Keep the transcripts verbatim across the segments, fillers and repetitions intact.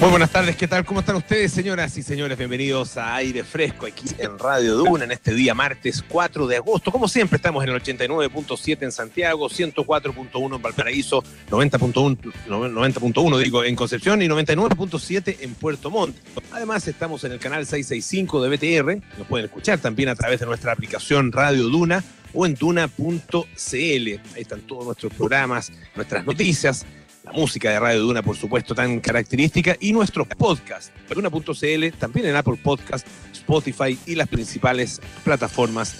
Muy buenas tardes, ¿qué tal? ¿Cómo están ustedes, señoras y señores? Bienvenidos a Aire Fresco, aquí en Radio Duna, en este día martes cuatro de agosto. Como siempre, estamos en el ochenta y nueve punto siete en Santiago, ciento cuatro punto uno en Valparaíso, noventa punto uno, noventa punto uno digo, en Concepción y noventa y nueve punto siete en Puerto Montt. Además, estamos en el canal seiscientos sesenta y cinco de B T R. Nos pueden escuchar también a través de nuestra aplicación Radio Duna o en Duna punto c l. Ahí están todos nuestros programas, nuestras noticias, la música de Radio Duna, por supuesto, tan característica, y nuestros podcasts, Duna punto c l, también en Apple Podcasts, Spotify y las principales plataformas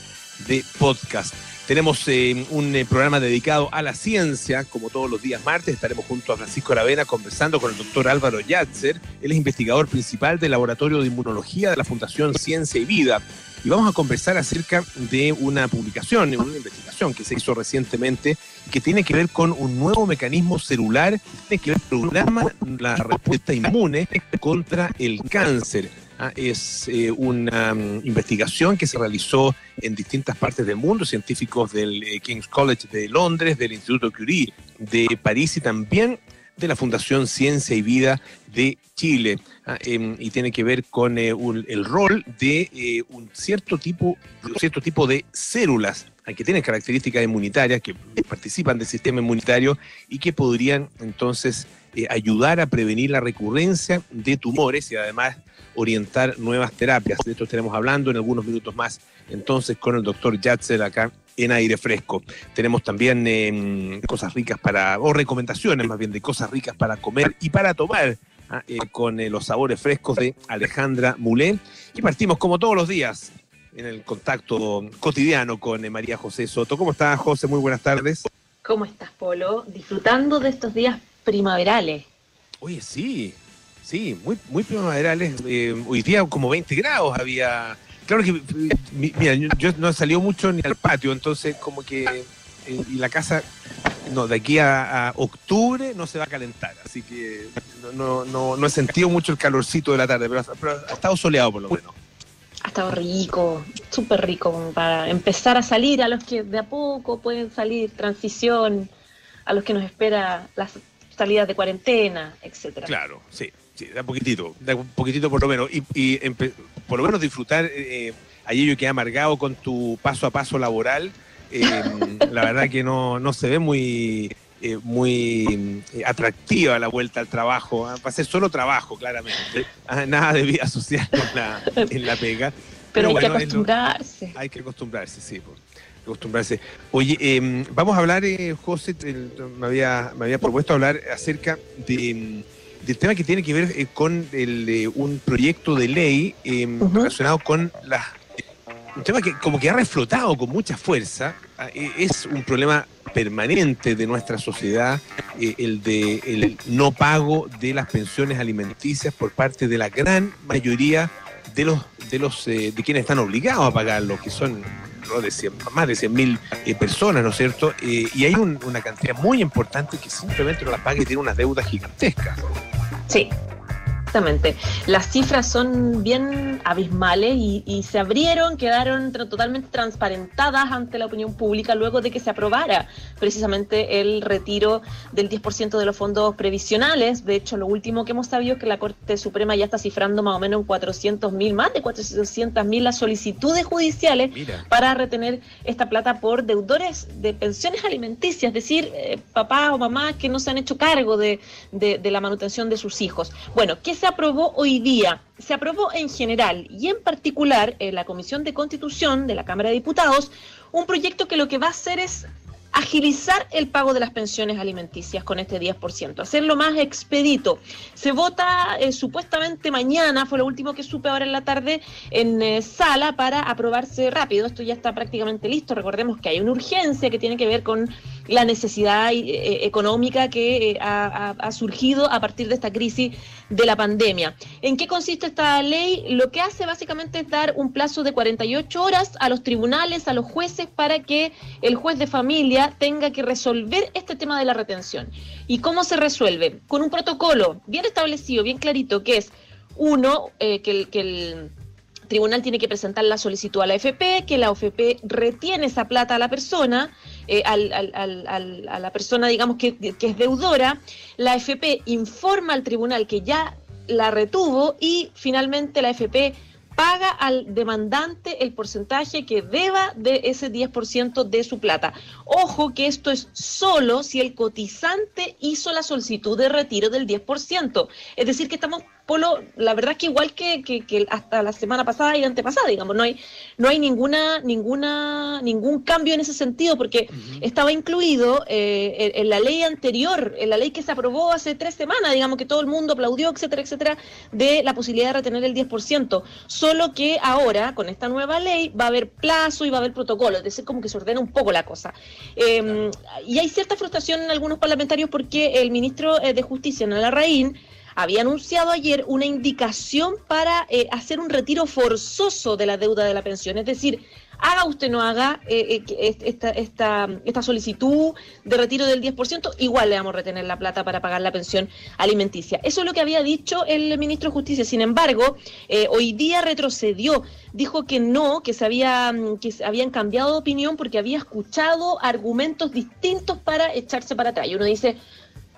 de podcast. Tenemos eh, un eh, programa dedicado a la ciencia, como todos los días martes. Estaremos junto a Francisco Aravena conversando con el doctor Álvaro Yatzer. Él es investigador principal del Laboratorio de Inmunología de la Fundación Ciencia y Vida. Y vamos a conversar acerca de una publicación, una investigación que se hizo recientemente, que tiene que ver con un nuevo mecanismo celular que tiene que ver con el programa la respuesta inmune contra el cáncer. Ah, es eh, una um, investigación que se realizó en distintas partes del mundo, científicos del eh, King's College de Londres, del Instituto Curie de París y también de la Fundación Ciencia y Vida de Chile, ah, eh, y tiene que ver con eh, un, el rol de eh, un cierto tipo, un cierto tipo de células que tienen características inmunitarias, que participan del sistema inmunitario y que podrían entonces eh, ayudar a prevenir la recurrencia de tumores y además orientar nuevas terapias. De esto estaremos hablando en algunos minutos más entonces con el doctor Yatzer acá en Aire Fresco. Tenemos también eh, cosas ricas para, o recomendaciones más bien de cosas ricas para comer y para tomar. Ah, eh, con eh, los sabores frescos de Alejandra Moulin. Y partimos como todos los días en el contacto cotidiano con eh, María José Soto. ¿Cómo estás, José? Muy buenas tardes. ¿Cómo estás, Polo? Disfrutando de estos días primaverales. Oye, sí, sí, muy, muy primaverales. Eh, hoy día como veinte grados había. Claro que, mira, yo no he salido mucho ni al patio, entonces como que eh, y la casa. No, de aquí a, a octubre no se va a calentar, así que no, no, no he sentido mucho el calorcito de la tarde, pero, pero ha estado soleado por lo menos. Ha estado rico, súper rico para empezar a salir, a los que de a poco pueden salir, transición, a los que nos espera las salidas de cuarentena, etcétera. Claro, sí, sí, da poquitito, da un poquitito por lo menos, y, y empe- por lo menos disfrutar, eh, ayer yo quedé amargado con tu paso a paso laboral. Eh, la verdad que no, no se ve muy, eh, muy atractiva la vuelta al trabajo. Va a ser solo trabajo, claramente. Nada de vida social en la, en la pega. Pero, Pero hay bueno, que acostumbrarse. Lo, hay que acostumbrarse, sí. Por, acostumbrarse. Oye, eh, vamos a hablar, eh, José, el, me, había, me había propuesto hablar acerca de, del tema que tiene que ver eh, con el, eh, un proyecto de ley eh, uh-huh. relacionado con las... Un tema que como que ha reflotado con mucha fuerza, es un problema permanente de nuestra sociedad, eh, el de el no pago de las pensiones alimenticias por parte de la gran mayoría de los de los eh, de quienes están obligados a pagarlo, que son ¿no? de cien, más de cien mil eh, personas, ¿no es cierto? Eh, y hay un, una cantidad muy importante que simplemente no la paga y tiene unas deudas gigantescas. Sí. Exactamente. Las cifras son bien abismales y, y se abrieron, quedaron tra- totalmente transparentadas ante la opinión pública luego de que se aprobara precisamente el retiro del diez por ciento de los fondos previsionales. De hecho, lo último que hemos sabido es que la Corte Suprema ya está cifrando más o menos en cuatrocientos mil, más de cuatrocientos mil las solicitudes judiciales. Mira. Para retener esta plata por deudores de pensiones alimenticias, es decir, eh, papás o mamás que no se han hecho cargo de, de, de la manutención de sus hijos. Bueno, ¿qué se aprobó hoy día? Se aprobó en general y en particular en la Comisión de Constitución de la Cámara de Diputados un proyecto que lo que va a hacer es agilizar el pago de las pensiones alimenticias con este diez por ciento, hacerlo más expedito. Se vota eh, supuestamente mañana, fue lo último que supe ahora en la tarde, en eh, sala para aprobarse rápido. Esto ya está prácticamente listo. Recordemos que hay una urgencia que tiene que ver con la necesidad eh, económica que eh, ha, ha surgido a partir de esta crisis de la pandemia. ¿En qué consiste esta ley? Lo que hace básicamente es dar un plazo de cuarenta y ocho horas a los tribunales, a los jueces, para que el juez de familia tenga que resolver este tema de la retención. ¿Y cómo se resuelve? Con un protocolo bien establecido, bien clarito, que es, uno, eh, que el, que el tribunal tiene que presentar la solicitud a la A F P, que la A F P retiene esa plata a la persona, eh, al, al, al, al, a la persona, digamos, que, que es deudora. La A F P informa al tribunal que ya la retuvo y finalmente la A F P paga al demandante el porcentaje que deba de ese diez por ciento de su plata. Ojo que esto es solo si el cotizante hizo la solicitud de retiro del diez por ciento. Es decir que estamos, Polo, la verdad es que igual que, que, que hasta la semana pasada y antepasada, digamos, no hay no hay ninguna ninguna ningún cambio en ese sentido, porque uh-huh. estaba incluido eh, en, en la ley anterior, en la ley que se aprobó hace tres semanas, digamos, que todo el mundo aplaudió, etcétera, etcétera, de la posibilidad de retener el diez por ciento. Solo que ahora, con esta nueva ley, va a haber plazo y va a haber protocolo, es decir, como que se ordena un poco la cosa. Eh, claro. Y hay cierta frustración en algunos parlamentarios porque el ministro de Justicia, Ana Larraín, había anunciado ayer una indicación para eh, hacer un retiro forzoso de la deuda de la pensión, es decir, haga usted no haga eh, eh, esta, esta, esta solicitud de retiro del diez por ciento, igual le vamos a retener la plata para pagar la pensión alimenticia. Eso es lo que había dicho el ministro de Justicia. Sin embargo, eh, hoy día retrocedió, dijo que no, que se había, que se habían cambiado de opinión porque había escuchado argumentos distintos para echarse para atrás. Y uno dice,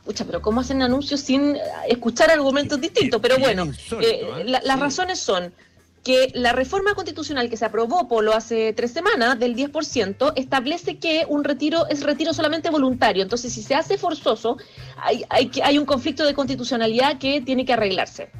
pucha, pero ¿cómo hacen anuncios sin escuchar argumentos distintos? Pero bueno, eh, la, las razones son que la reforma constitucional que se aprobó por lo hace tres semanas del diez por ciento establece que un retiro es retiro solamente voluntario. Entonces, si se hace forzoso, hay, hay, hay un conflicto de constitucionalidad que tiene que arreglarse.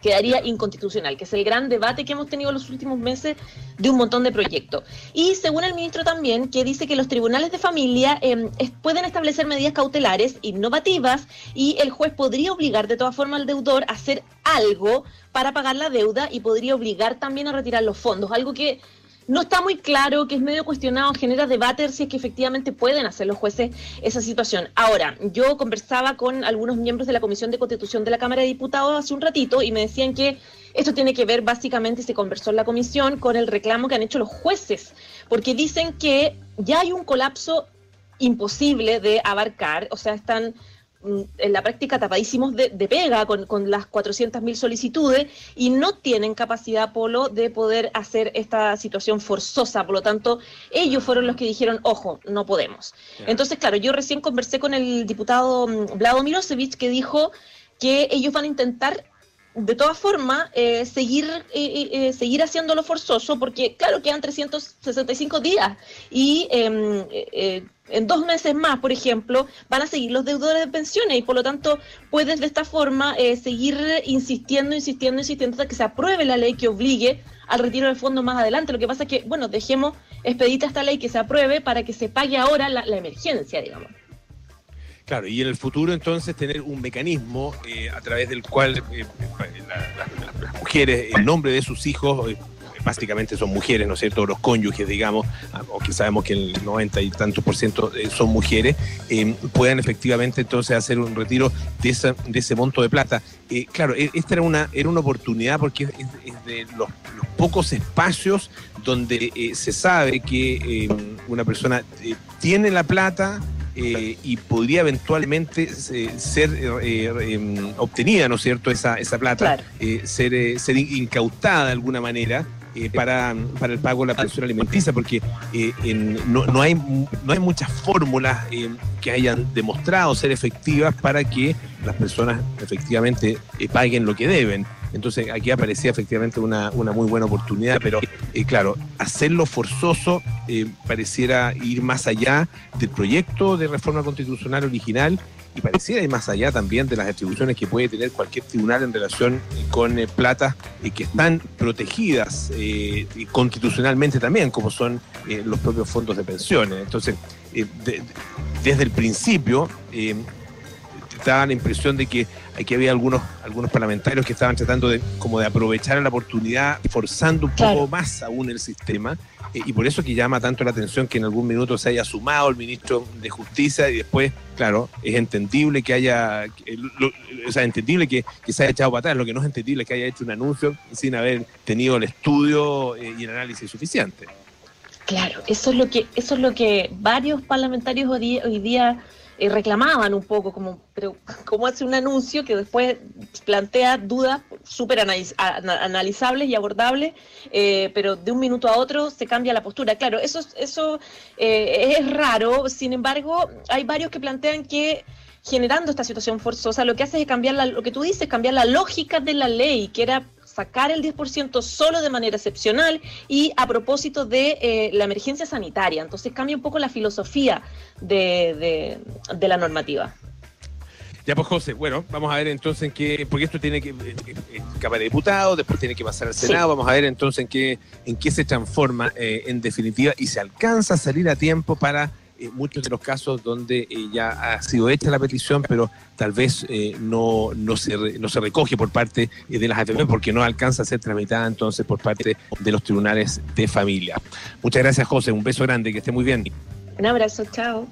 Quedaría inconstitucional, que es el gran debate que hemos tenido en los últimos meses de un montón de proyectos. Y según el ministro también, que dice que los tribunales de familia eh, pueden establecer medidas cautelares innovativas y el juez podría obligar de todas formas al deudor a hacer algo para pagar la deuda y podría obligar también a retirar los fondos, algo que no está muy claro, que es medio cuestionado, genera debate si es que efectivamente pueden hacer los jueces esa situación. Ahora, yo conversaba con algunos miembros de la Comisión de Constitución de la Cámara de Diputados hace un ratito y me decían que esto tiene que ver básicamente, se conversó en la comisión, con el reclamo que han hecho los jueces, porque dicen que ya hay un colapso imposible de abarcar, o sea, están en la práctica tapadísimos de, de pega con, con las cuatrocientas mil solicitudes y no tienen capacidad, Polo, de poder hacer esta situación forzosa. Por lo tanto, ellos fueron los que dijeron, ojo, no podemos. Yeah. Entonces, claro, yo recién conversé con el diputado Vlado Mirosevic, que dijo que ellos van a intentar, de todas formas, eh, seguir eh, eh, seguir haciéndolo forzoso, porque, claro, quedan trescientos sesenta y cinco días y eh, eh, en dos meses más, por ejemplo, van a seguir los deudores de pensiones y, por lo tanto, puedes de esta forma eh, seguir insistiendo, insistiendo, insistiendo hasta que se apruebe la ley que obligue al retiro de fondos más adelante. Lo que pasa es que, bueno, dejemos expedita esta ley que se apruebe para que se pague ahora la, la emergencia, digamos. Claro, y en el futuro entonces tener un mecanismo eh, a través del cual eh, la, la, las mujeres, en nombre de sus hijos, eh, básicamente son mujeres, ¿no es cierto?, los cónyuges, digamos, aunque sabemos que el noventa y tantos por ciento son mujeres, eh, puedan efectivamente entonces hacer un retiro de, esa, de ese monto de plata. Eh, claro, esta era una, era una oportunidad porque es, es de los, los pocos espacios donde eh, se sabe que eh, una persona eh, tiene la plata, Eh, y podría eventualmente eh, ser eh, eh, obtenida, ¿no es cierto?, esa, esa plata, claro. eh, ser, eh, ser incautada de alguna manera eh, para, para el pago de la pensión alimenticia, porque eh, en, no, no, hay, no hay muchas fórmulas eh, que hayan demostrado ser efectivas para que las personas efectivamente eh, paguen lo que deben. Entonces aquí aparecía efectivamente una, una muy buena oportunidad, pero eh, claro, hacerlo forzoso eh, pareciera ir más allá del proyecto de reforma constitucional original y pareciera ir más allá también de las atribuciones que puede tener cualquier tribunal en relación eh, con eh, platas eh, que están protegidas eh, constitucionalmente también, como son eh, los propios fondos de pensiones. Entonces, eh, de, desde el principio eh, daba la impresión de que aquí había algunos algunos parlamentarios que estaban tratando de como de aprovechar la oportunidad, forzando un poco más aún el sistema, eh, y por eso que llama tanto la atención que en algún minuto se haya sumado el ministro de Justicia y después, claro, es entendible que haya, eh, lo, o sea, entendible que, que se haya echado para atrás. Lo que no es entendible es que haya hecho un anuncio sin haber tenido el estudio eh, y el análisis suficiente. Claro, eso es lo que eso es lo que varios parlamentarios hoy, hoy día Eh, reclamaban un poco, como pero como hace un anuncio que después plantea dudas súper analiz, analizables y abordables, eh, pero de un minuto a otro se cambia la postura. Claro, eso, eso eh, es raro, sin embargo, hay varios que plantean que generando esta situación forzosa, lo que hace es cambiar, la, lo que tú dices, cambiar la lógica de la ley, que era sacar el diez por ciento solo de manera excepcional y a propósito de eh, la emergencia sanitaria. Entonces cambia un poco la filosofía de, de, de la normativa. Ya pues, José, bueno, vamos a ver entonces en qué, porque esto tiene que, en Cámara de Diputados, después tiene que pasar al Senado, sí. Vamos a ver entonces en qué, en qué se transforma eh, en definitiva y se alcanza a salir a tiempo para eh, muchos de los casos donde eh, ya ha sido hecha la petición, pero tal vez eh, no, no, se re, no se recoge por parte eh, de las A F P porque no alcanza a ser tramitada entonces por parte de los tribunales de familia. Muchas gracias, José, un beso grande, que esté muy bien. Un abrazo, chao.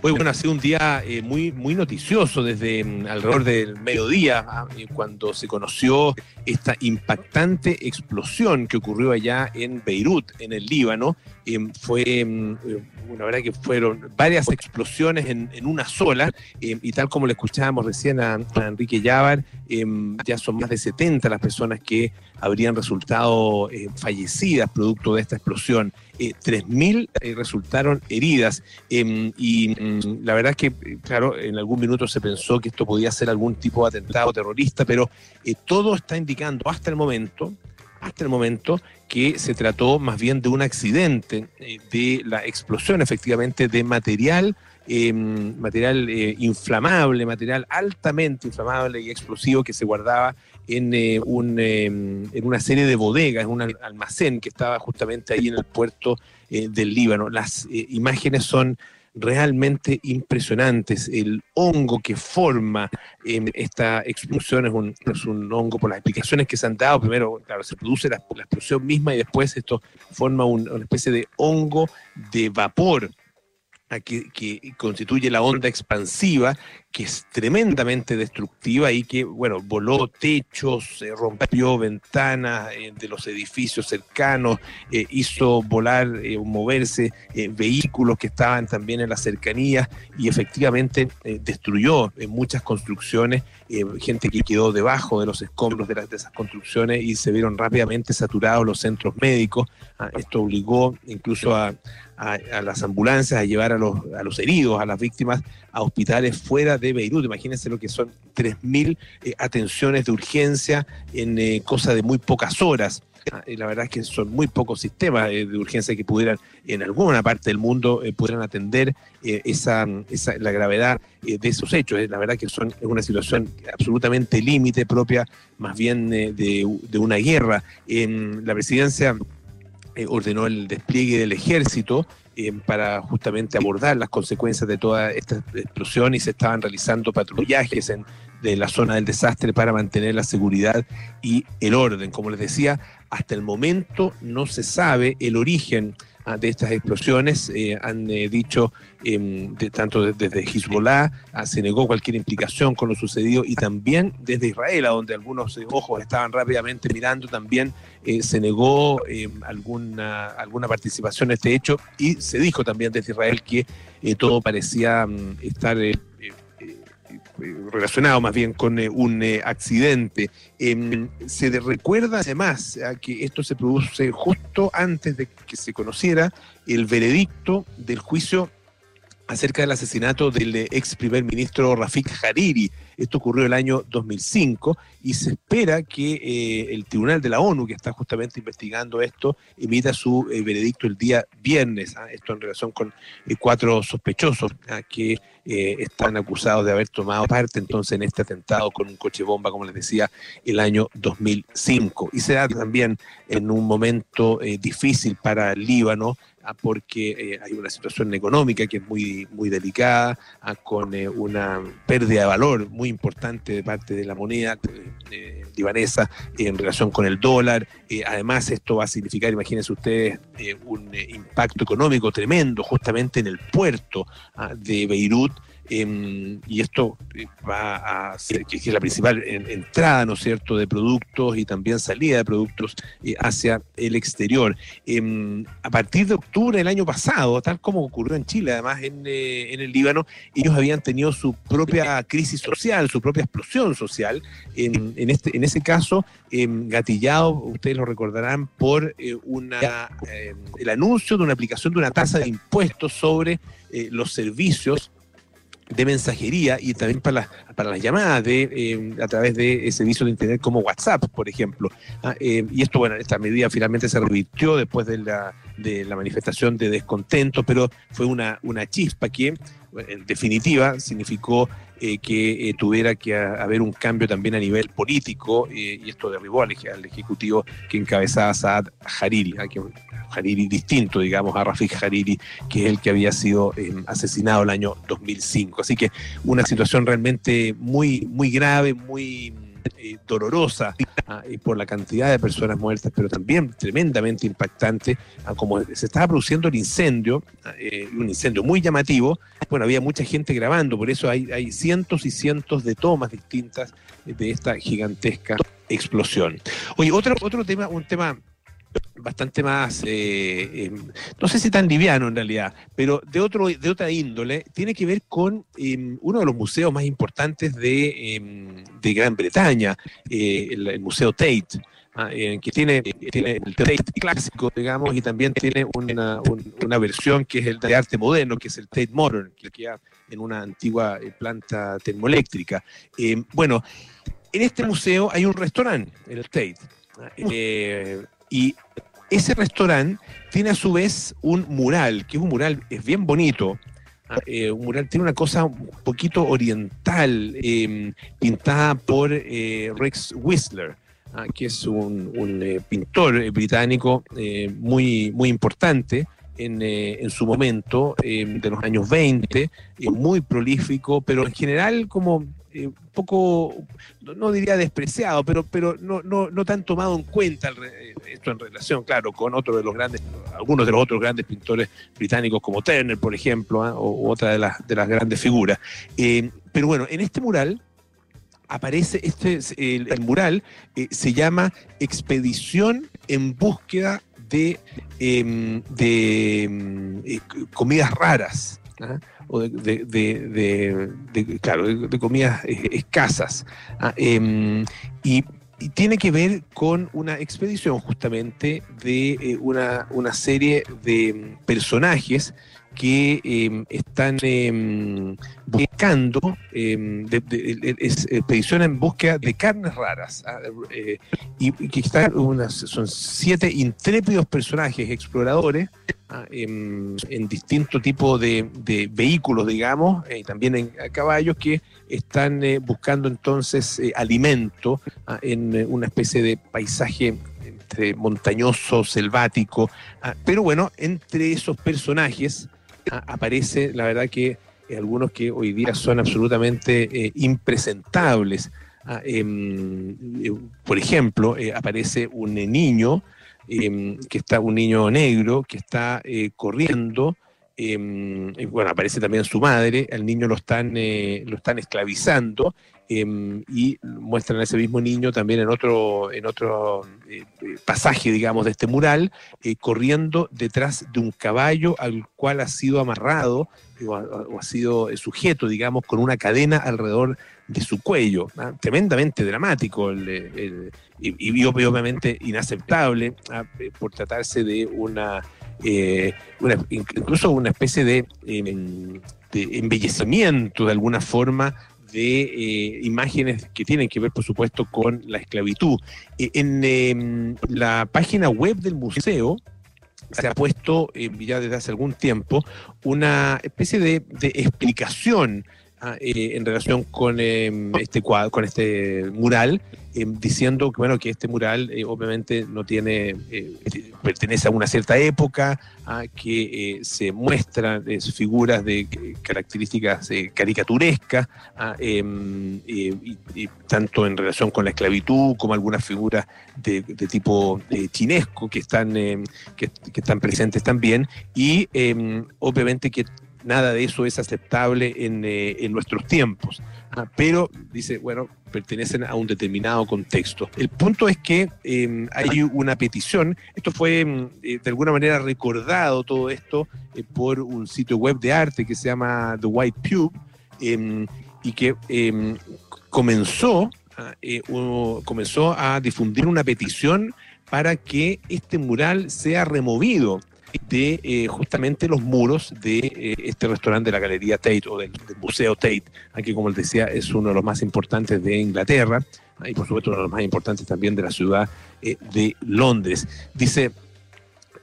Hoy, bueno, ha sido un día eh, muy muy noticioso desde eh, alrededor del mediodía, eh, cuando se conoció esta impactante explosión que ocurrió allá en Beirut, en el Líbano. Eh, fue, eh, bueno, la verdad que fueron varias explosiones en, en una sola, eh, y tal como le escuchábamos recién a, a Enrique Yávar, eh, ya son más de setenta las personas que habrían resultado eh, fallecidas producto de esta explosión. Eh, tres mil eh, resultaron heridas eh, y eh, la verdad es que, claro, en algún minuto se pensó que esto podía ser algún tipo de atentado terrorista, pero eh, todo está indicando hasta el momento, hasta el momento que se trató más bien de un accidente, eh, de la explosión efectivamente de material Eh, material eh, inflamable, material altamente inflamable y explosivo que se guardaba en, eh, un, eh, en una serie de bodegas, en un almacén que estaba justamente ahí en el puerto eh, del Líbano. Las eh, imágenes son realmente impresionantes. El hongo que forma eh, esta explosión es un, es un hongo, por las explicaciones que se han dado. Primero, claro, se produce la, la explosión misma y después esto forma un, una especie de hongo de vapor Que, que constituye la onda expansiva, que es tremendamente destructiva y que, bueno, voló techos, eh, rompió ventanas eh, de los edificios cercanos, eh, hizo volar o eh, moverse eh, vehículos que estaban también en las cercanías y efectivamente eh, destruyó eh, muchas construcciones, eh, gente que quedó debajo de los escombros de, las, de esas construcciones y se vieron rápidamente saturados los centros médicos. Ah, esto obligó incluso a A, a las ambulancias, a llevar a los, a los heridos, a las víctimas, a hospitales fuera de Beirut. Imagínense lo que son tres mil eh, atenciones de urgencia en eh, cosa de muy pocas horas. La verdad es que son muy pocos sistemas eh, de urgencia que pudieran, en alguna parte del mundo, eh, pudieran atender eh, esa, esa, la gravedad eh, de esos hechos. Eh, la verdad que son, es una situación absolutamente límite, propia más bien eh, de, de una guerra. En la presidencia Eh, ordenó el despliegue del ejército eh, para justamente abordar las consecuencias de toda esta explosión y se estaban realizando patrullajes en, de la zona del desastre para mantener la seguridad y el orden. Como les decía, hasta el momento no se sabe el origen de estas explosiones. Eh, han eh, dicho, eh, de, tanto de, desde Hezbollah, ah, se negó cualquier implicación con lo sucedido, y también desde Israel, a donde algunos eh, ojos estaban rápidamente mirando, también eh, se negó eh, alguna, alguna participación en este hecho, y se dijo también desde Israel que eh, todo parecía um, estar Eh, relacionado más bien con eh, un eh, accidente. Eh, se recuerda además a que esto se produce justo antes de que se conociera el veredicto del juicio acerca del asesinato del eh, ex primer ministro Rafik Hariri. Esto ocurrió el año dos mil cinco y se espera que eh, el Tribunal de la ONU, que está justamente investigando esto, emita su eh, veredicto el día viernes. ¿Ah? Esto en relación con eh, cuatro sospechosos ¿ah? que eh, están acusados de haber tomado parte entonces en este atentado con un coche bomba, como les decía, el año dos mil cinco. Y se da también en un momento eh, difícil para Líbano, porque eh, hay una situación económica que es muy, muy delicada, ah, con eh, una pérdida de valor muy importante de parte de la moneda eh, libanesa eh, en relación con el dólar. Eh, además, esto va a significar, imagínense ustedes, eh, un eh, impacto económico tremendo justamente en el puerto ah, de Beirut, Eh, y esto va a ser, que es la principal entrada, ¿no es cierto?, de productos y también salida de productos eh, hacia el exterior. Eh, a partir de octubre del año pasado, tal como ocurrió en Chile, además en, eh, en el Líbano, ellos habían tenido su propia crisis social, su propia explosión social. En, en, este, en ese caso, eh, gatillado, ustedes lo recordarán, por eh, una, eh, el anuncio de una aplicación de una tasa de impuestos sobre eh, los servicios de mensajería y también para las, para las llamadas de eh, a través de servicios de internet como WhatsApp, por ejemplo. Ah, eh, y esto, bueno, esta medida finalmente se revirtió después de la de la manifestación de descontento, pero fue una, una chispa que, en definitiva, significó eh, que eh, tuviera que a, haber un cambio también a nivel político, eh, y esto derribó al, al ejecutivo que encabezaba Saad Hariri, a que, Hariri distinto, digamos, a Rafik Hariri, que es el que había sido eh, asesinado el año dos mil cinco. Así que una situación realmente muy, muy grave, muy eh, dolorosa eh, por la cantidad de personas muertas, pero también tremendamente impactante, ah, como se estaba produciendo el incendio, eh, un incendio muy llamativo. Bueno, había mucha gente grabando, por eso hay, hay cientos y cientos de tomas distintas de esta gigantesca explosión. Oye, otro, otro tema, un tema bastante más, eh, eh, no sé si tan liviano en realidad, pero de otro de otra índole, tiene que ver con eh, uno de los museos más importantes de, eh, de Gran Bretaña, eh, el, el Museo Tate, ah, eh, que tiene, tiene el Tate clásico, digamos, y también tiene una, un, una versión que es el de arte moderno, que es el Tate Modern, que queda en una antigua planta termoeléctrica. Eh, bueno, en este museo hay un restaurante, el Tate, eh, y ese restaurante tiene a su vez un mural, que es un mural, es bien bonito, eh, un mural, tiene una cosa un poquito oriental, eh, pintada por eh, Rex Whistler, ah, que es un, un eh, pintor eh, británico eh, muy, muy importante en, eh, en su momento, eh, de los años veinte, eh, muy prolífico, pero en general como un poco, no diría despreciado, pero pero no no no tan tomado en cuenta esto en relación, claro, con otro de los grandes, algunos de los otros grandes pintores británicos como Turner, por ejemplo, ¿eh? o otra de las de las grandes figuras. Eh, pero bueno, en este mural aparece este el, el mural eh, se llama Expedición en búsqueda de eh, de eh, comidas raras. ¿Ah? O de, de, de, de, de claro de, de comidas escasas, ah, eh, y, y tiene que ver con una expedición justamente de eh, una, una serie de personajes que eh, están eh, buscando eh, de, de, de, es, expedición en búsqueda de carnes raras, eh, y que están unas, son siete intrépidos personajes exploradores en, en distinto tipo de, de vehículos, digamos, y eh, también en a caballos, que están eh, buscando entonces eh, alimento eh, en una especie de paisaje entre montañoso, selvático, eh, pero bueno, entre esos personajes aparece, la verdad que algunos que hoy día son absolutamente eh, impresentables. Ah, eh, eh, por ejemplo, eh, aparece un eh, niño, eh, que está un niño negro, que está eh, corriendo. Eh, y bueno, aparece también su madre, al niño lo están, eh, lo están esclavizando, eh, y muestran a ese mismo niño también en otro, en otro eh, pasaje, digamos, de este mural, eh, corriendo detrás de un caballo al cual ha sido amarrado, eh, o, ha, o ha sido sujeto, digamos, con una cadena alrededor de su cuello, ¿ah? Tremendamente dramático el, el, y, y obviamente inaceptable, ¿ah? Por tratarse de una Eh, una, incluso una especie de, eh, de embellecimiento de alguna forma de eh, imágenes que tienen que ver, por supuesto, con la esclavitud. Eh, en eh, la página web del museo se ha puesto, eh, ya desde hace algún tiempo, una especie de, de explicación eh, en relación con eh, este cuadro, con este mural, Eh, diciendo que, bueno, que este mural eh, obviamente no tiene, eh, pertenece a una cierta época, ah, que eh, se muestran eh, figuras de eh, características eh, caricaturescas, ah, eh, eh, y, y, tanto en relación con la esclavitud como algunas figuras de, de tipo eh, chinesco que están, eh, que, que están presentes también, y eh, obviamente que nada de eso es aceptable en, eh, en nuestros tiempos, ah, pero dice, bueno, pertenecen a un determinado contexto. El punto es que eh, hay una petición, esto fue eh, de alguna manera recordado todo esto eh, por un sitio web de arte que se llama The White Cube, eh, y que eh, comenzó, eh, uno, comenzó a difundir una petición para que este mural sea removido de eh, justamente los muros de eh, este restaurante de la Galería Tate o del, del Museo Tate, aquí como les decía es uno de los más importantes de Inglaterra y por supuesto uno de los más importantes también de la ciudad eh, de Londres. Dice,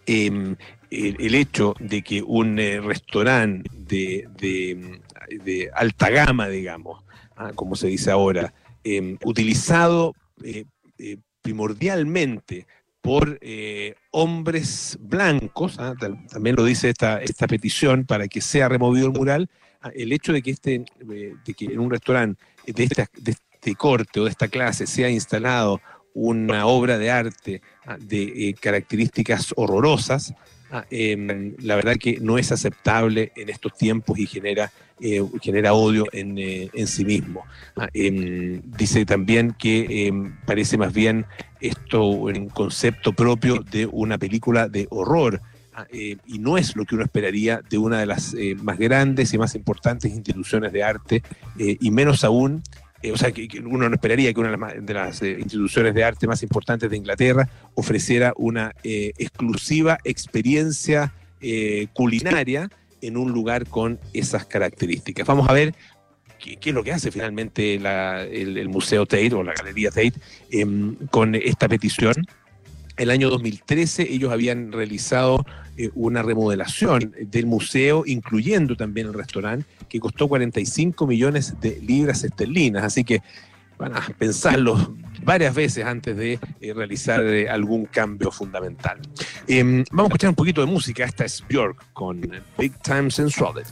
eh, el, el hecho de que un eh, restaurante de, de, de alta gama, digamos, ah, como se dice ahora, eh, utilizado eh, eh, primordialmente por eh, hombres blancos, ¿ah? También lo dice esta, esta petición para que sea removido el mural, el hecho de que, este, de que en un restaurante de, esta, de este corte o de esta clase sea instalado una obra de arte ¿ah? de eh, características horrorosas, ah, eh, la verdad que no es aceptable en estos tiempos y genera, eh, genera odio en, eh, en sí mismo. Ah, eh, dice también que eh, parece más bien esto un concepto propio de una película de horror eh, y no es lo que uno esperaría de una de las eh, más grandes y más importantes instituciones de arte eh, y menos aún, eh, o sea, que, que uno no esperaría que una de las, de las eh, instituciones de arte más importantes de Inglaterra ofreciera una eh, exclusiva experiencia eh, culinaria en un lugar con esas características. Vamos a ver ¿Qué, qué es lo que hace finalmente la, el, el Museo Tate o la Galería Tate eh, con esta petición? El año dos mil trece ellos habían realizado eh, una remodelación del museo, incluyendo también el restaurante, que costó cuarenta y cinco millones de libras esterlinas. Así que van a pensarlo varias veces antes de eh, realizar eh, algún cambio fundamental. Eh, vamos a escuchar un poquito de música. Esta es Björk con Big Time Sensuality.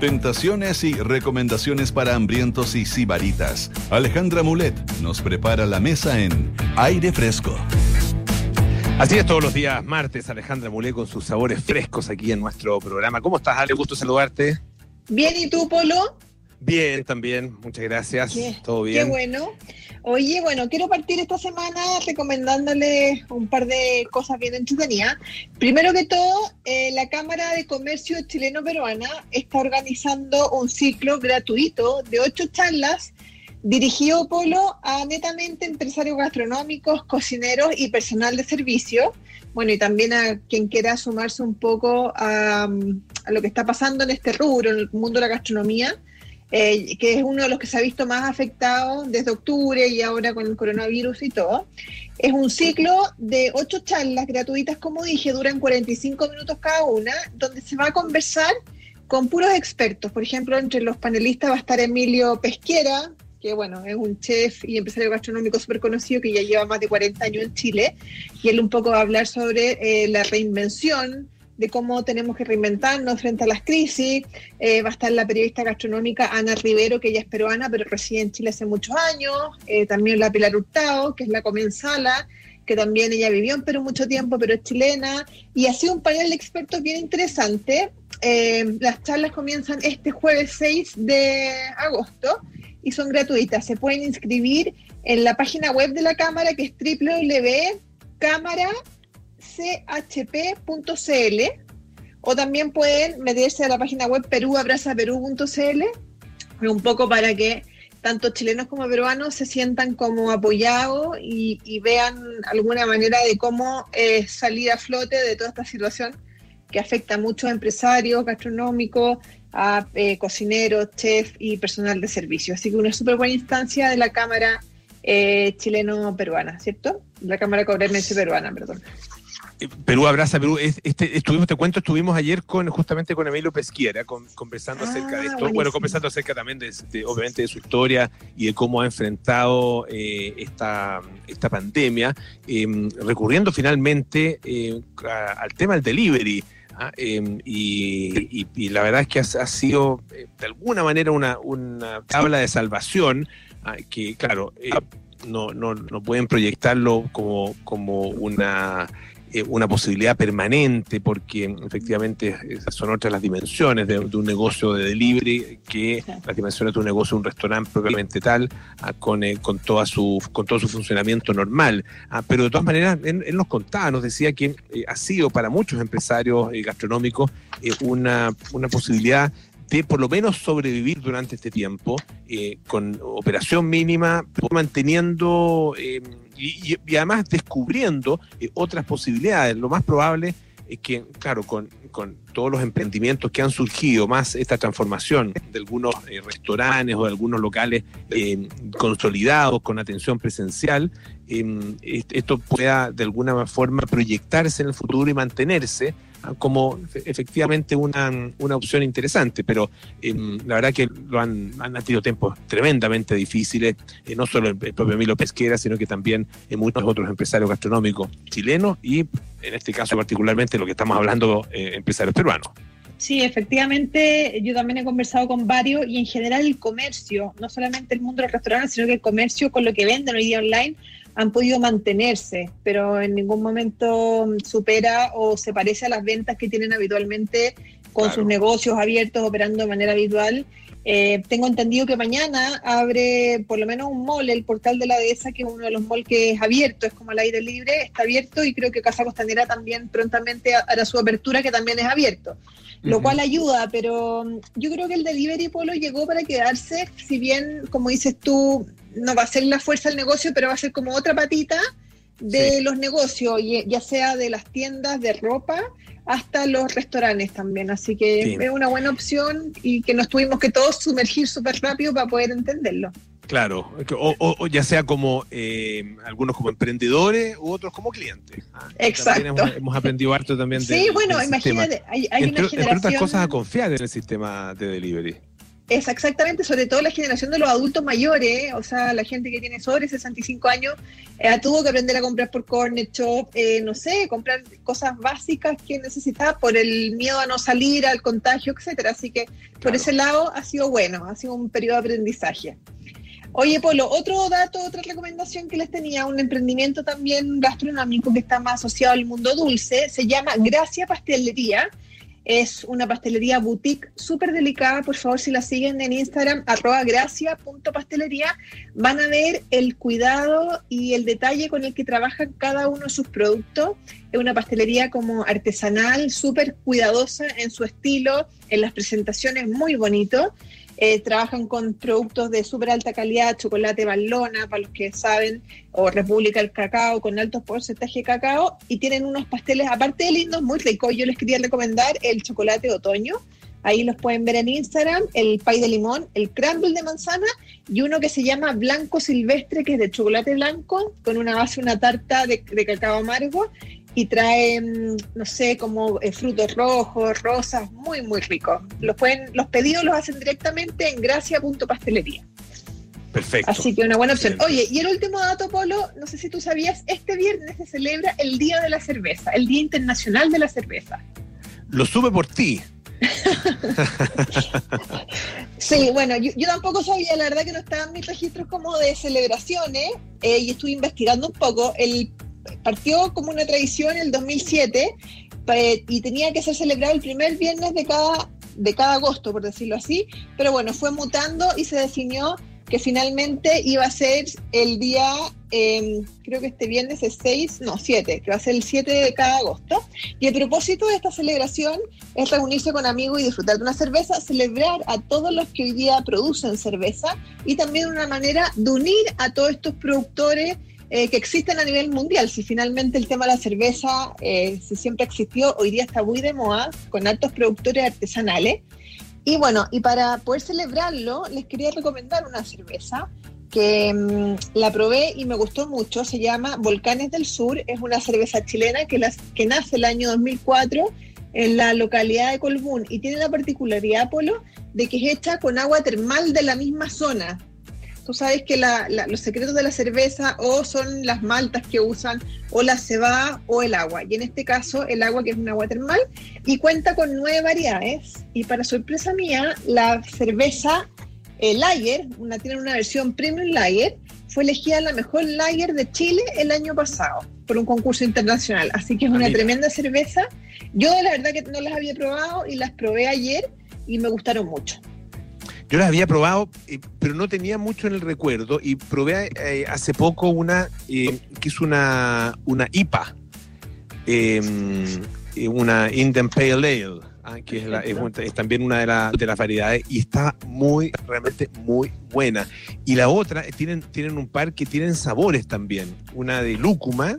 Tentaciones y recomendaciones para hambrientos y sibaritas. Alejandra Mulet nos prepara la mesa en Aire Fresco. Así es, todos los días martes, Alejandra Moulin con sus sabores frescos aquí en nuestro programa. ¿Cómo estás, Ale? Gusto saludarte. Bien, ¿y tú, Polo? Bien, también, muchas gracias. Qué, todo bien. Qué bueno. Oye, bueno, quiero partir esta semana recomendándoles un par de cosas bien entretenidas. Primero que todo, eh, la Cámara de Comercio Chileno-Peruana está organizando un ciclo gratuito de ocho charlas dirigido, Polo, a netamente empresarios gastronómicos, cocineros y personal de servicio. Bueno, y también a quien quiera sumarse un poco a, a lo que está pasando en este rubro, en el mundo de la gastronomía, eh, que es uno de los que se ha visto más afectado desde octubre y ahora con el coronavirus y todo. Es un ciclo de ocho charlas gratuitas, como dije, duran cuarenta y cinco minutos cada una, donde se va a conversar con puros expertos. Por ejemplo, entre los panelistas va a estar Emilio Pesquera, que bueno, es un chef y empresario gastronómico súper conocido que ya lleva más de cuarenta años en Chile, y él un poco va a hablar sobre eh, la reinvención, de cómo tenemos que reinventarnos frente a las crisis. Eh, va a estar la periodista gastronómica Ana Larraín, que ella es peruana, pero reside en Chile hace muchos años. Eh, también la Pilar Hurtado, que es la comensala, que también ella vivió en Perú mucho tiempo, pero es chilena. Y ha sido un panel de expertos bien interesante. Eh, las charlas comienzan este jueves seis de agosto, y son gratuitas. Se pueden inscribir en la página web de la Cámara, que es doble u doble u doble u punto cámara c h p punto c l, o también pueden meterse a la página web perú abraza perú punto c l, un poco para que tanto chilenos como peruanos se sientan como apoyados y, y vean alguna manera de cómo eh, salir a flote de toda esta situación que afecta a muchos empresarios gastronómicos, a eh, cocineros, chefs y personal de servicio. Así que una súper buena instancia de la Cámara eh, Chileno-Peruana, ¿cierto? La Cámara Comercio-Peruana, perdón. Perú abraza Perú. Este, estuvimos, te cuento, estuvimos ayer con justamente con Emilio Pesquera, con, conversando ah, acerca de esto. Buenísimo. Bueno, conversando acerca también, de, de, obviamente, de su historia y de cómo ha enfrentado eh, esta, esta pandemia, eh, recurriendo finalmente eh, a, al tema del delivery. Ah, eh, y, y, y la verdad es que ha, ha sido eh, de alguna manera una, una tabla de salvación ah, que, claro, eh, no, no, no pueden proyectarlo como, como una, eh, una posibilidad permanente, porque efectivamente son otras las dimensiones de, de un negocio de delivery que las dimensiones de un negocio, un restaurante propiamente tal, ah, con, eh, con, toda su, con todo su funcionamiento normal. Ah, pero de todas maneras, él, él nos contaba, nos decía que eh, ha sido para muchos empresarios eh, gastronómicos eh, una, una posibilidad de por lo menos sobrevivir durante este tiempo, eh, con operación mínima, manteniendo eh, y, y además descubriendo eh, otras posibilidades. Lo más probable es que, claro, con, con todos los emprendimientos que han surgido, más esta transformación de algunos eh, restaurantes o de algunos locales eh, consolidados con atención presencial, eh, esto pueda de alguna forma proyectarse en el futuro y mantenerse como efectivamente una, una opción interesante, pero eh, la verdad que lo han, han tenido tiempos tremendamente difíciles, eh, no solo el, el propio Emilio Pesquera, sino que también eh, muchos otros empresarios gastronómicos chilenos y en este caso particularmente lo que estamos hablando, eh, empresarios peruanos. Sí, efectivamente, yo también he conversado con varios y en general el comercio, no solamente el mundo de los restaurantes, sino que el comercio con lo que venden hoy día online, han podido mantenerse, pero en ningún momento supera o se parece a las ventas que tienen habitualmente con claro. sus negocios abiertos, operando de manera habitual. Eh, tengo entendido que mañana abre por lo menos un mall, el portal de la Dehesa, que es uno de los malls que es abierto, es como al aire libre, está abierto, y creo que Casa Costanera también prontamente hará su apertura, que también es abierto, uh-huh. lo cual ayuda, pero yo creo que el delivery, Polo, llegó para quedarse, si bien, como dices tú, no va a ser la fuerza del negocio, pero va a ser como otra patita de sí. los negocios, ya sea de las tiendas de ropa hasta los restaurantes también, así que sí. es una buena opción y que nos tuvimos que todos sumergir súper rápido para poder entenderlo. Claro, o, o, o ya sea como eh, algunos como emprendedores u otros como clientes. Ah, Exacto. Hemos, hemos aprendido harto también de. Sí, bueno, imagínate, hay, hay entre, una generación. Entre otras cosas, a confiar en el sistema de delivery. Es exactamente, sobre todo la generación de los adultos mayores, o sea, la gente que tiene sobre sesenta y cinco años, eh, tuvo que aprender a comprar por corner shop, eh, no sé, comprar cosas básicas que necesitaba por el miedo a no salir, al contagio, etcétera. Así que claro. por ese lado ha sido bueno, ha sido un periodo de aprendizaje. Oye, Polo, otro dato, otra recomendación que les tenía, un emprendimiento también gastronómico que está más asociado al mundo dulce, se llama Gracia Pastelería. Es una pastelería boutique súper delicada. Por favor, si la siguen en Instagram, arroba gracia.pastelería, van a ver el cuidado y el detalle con el que trabajan cada uno de sus productos. Es una pastelería como artesanal, súper cuidadosa en su estilo, en las presentaciones, muy bonito. Eh, trabajan con productos de súper alta calidad, chocolate Valona, para los que saben, o República del Cacao, con altos porcentajes de cacao, y tienen unos pasteles, aparte de lindos, muy ricos. Yo les quería recomendar el chocolate otoño, ahí los pueden ver en Instagram, el pay de limón, el crumble de manzana, y uno que se llama blanco silvestre, que es de chocolate blanco, con una base, una tarta de, de cacao amargo, y trae, no sé, como frutos rojos, rosas, muy, muy ricos. Los pueden, los pedidos los hacen directamente en gracia.pastelería. Perfecto. Así que una buena opción. Oye, y el último dato, Polo, no sé si tú sabías, este viernes se celebra el Día de la Cerveza, el Día Internacional de la Cerveza. Lo supe por ti. Sí, bueno, yo, yo tampoco sabía, la verdad que no estaban mis registros como de celebraciones, eh, y estuve investigando un poco. El partió como una tradición en el dos mil siete eh, y tenía que ser celebrado el primer viernes de cada, de cada agosto, por decirlo así, pero bueno, fue mutando y se definió que finalmente iba a ser el día, eh, creo que este viernes es seis, no, siete, que va a ser el siete de cada agosto. Y el propósito de esta celebración es reunirse con amigos y disfrutar de una cerveza, celebrar a todos los que hoy día producen cerveza y también una manera de unir a todos estos productores Eh, que existen a nivel mundial. Si finalmente el tema de la cerveza, eh, si siempre existió, hoy día está muy de moda, con altos productores artesanales. Y bueno, y para poder celebrarlo, les quería recomendar una cerveza que mmm, la probé y me gustó mucho. Se llama Volcanes del Sur, es una cerveza chilena que, las, que nace el año dos mil cuatro en la localidad de Colbún, y tiene la particularidad, Polo, de que es hecha con agua termal de la misma zona. Tú sabes que la, la, los secretos de la cerveza o son las maltas que usan, o la cebada, o el agua. Y en este caso, el agua, que es un agua termal, y cuenta con nueve variedades. Y para sorpresa mía, la cerveza eh, Lager, una, tiene una versión Premium Lager, fue elegida la mejor Lager de Chile el año pasado por un concurso internacional. Así que es una tremenda cerveza. Yo la verdad que no las había probado y las probé ayer y me gustaron mucho. Yo las había probado, eh, pero no tenía mucho en el recuerdo, y probé eh, hace poco una eh, que es una, una I P A, eh, una Indian Pale Ale, ah, que es, la, es, es también una de, la, de las variedades, y está muy, realmente muy buena. Y la otra, tienen, tienen un par que tienen sabores también, una de lúcuma,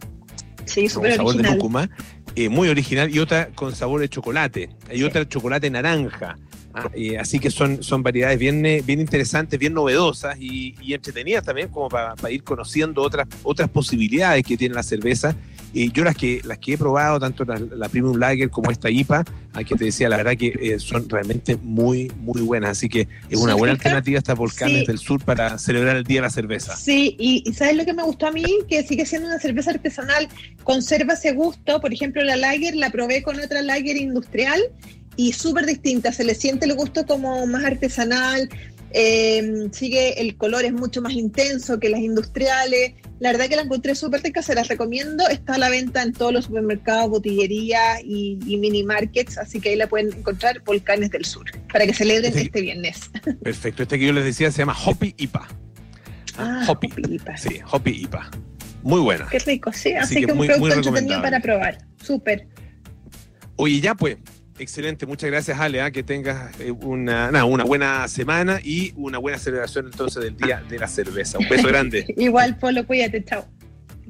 sí, super sabor original. de lúcuma, eh, muy original, y otra con sabor de chocolate, y sí. otra chocolate naranja. Ah, eh, así que son, son variedades bien, bien interesantes, bien novedosas y, y entretenidas también, como para, para ir conociendo otras, otras posibilidades que tiene la cerveza. Eh, yo las que, las que he probado, tanto la, la Premium Lager como esta I P A, que te decía, la verdad que eh, son realmente muy, muy buenas. Así que es una buena alternativa estas Volcanes sí. del Sur para celebrar el Día de la Cerveza. Sí, y, y ¿sabes lo que me gustó a mí? Que sigue siendo una cerveza artesanal, conserva ese gusto. Por ejemplo, la Lager la probé con otra Lager industrial, y súper distinta, se le siente el gusto como más artesanal, eh, sigue, el color es mucho más intenso que las industriales. La verdad que la encontré súper rica, se las recomiendo, está a la venta en todos los supermercados, botillerías y, y mini markets, así que ahí la pueden encontrar, Volcanes del Sur, para que celebren este, este viernes. Perfecto, este que yo les decía se llama Hopi I P A. Ah, ah Hopi. Hopi I P A. Sí, Hopi I P A. Muy buena. Qué rico, sí, así, así que, que un muy, producto muy entretenido para probar, súper. Oye, ya pues. Excelente, muchas gracias, Ale, ¿eh? Que tengas una, no, una buena semana y una buena celebración entonces del Día de la Cerveza. Un beso grande. Igual, Polo, cuídate, chao.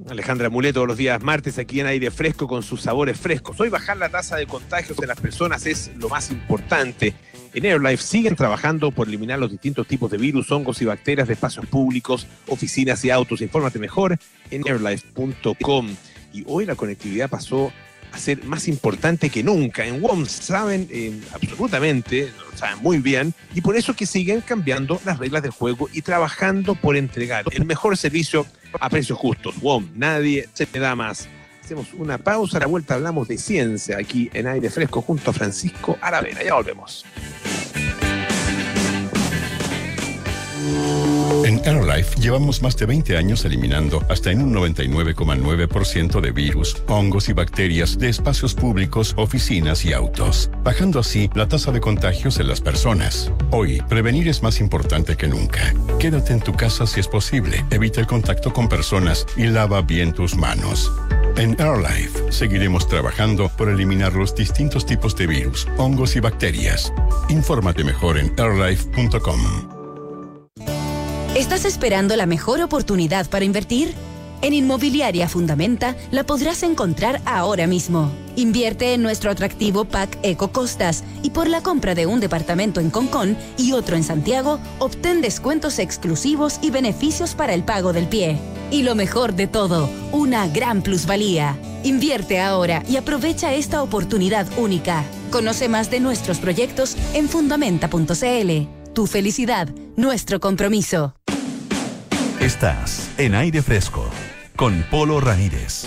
Alejandra Moulin todos los días martes aquí en Aire Fresco con sus sabores frescos. Hoy bajar la tasa de contagios de las personas es lo más importante. En AirLife siguen trabajando por eliminar los distintos tipos de virus, hongos y bacterias de espacios públicos, oficinas y autos. Infórmate mejor en airlife punto com. Y hoy la conectividad pasó a ser más importante que nunca. En W O M saben eh, absolutamente, lo saben muy bien, y por eso que siguen cambiando las reglas del juego y trabajando por entregar el mejor servicio a precios justos. W O M, nadie se te da más. Hacemos una pausa, a la vuelta hablamos de ciencia aquí en Aire Fresco junto a Francisco Aravena. Ya volvemos. En AirLife llevamos más de veinte años eliminando hasta en un noventa y nueve coma nueve por ciento de virus, hongos y bacterias de espacios públicos, oficinas y autos, bajando así la tasa de contagios en las personas. Hoy, prevenir es más importante que nunca. Quédate en tu casa si es posible, evita el contacto con personas y lava bien tus manos. En AirLife seguiremos trabajando por eliminar los distintos tipos de virus, hongos y bacterias. Infórmate mejor en airlife punto com. ¿Estás esperando la mejor oportunidad para invertir? En Inmobiliaria Fundamenta la podrás encontrar ahora mismo. Invierte en nuestro atractivo pack Eco Costas y por la compra de un departamento en Concón y otro en Santiago, obtén descuentos exclusivos y beneficios para el pago del pie. Y lo mejor de todo, una gran plusvalía. Invierte ahora y aprovecha esta oportunidad única. Conoce más de nuestros proyectos en fundamenta punto c l. Tu felicidad, nuestro compromiso. Estás en Aire Fresco con Polo Ramírez.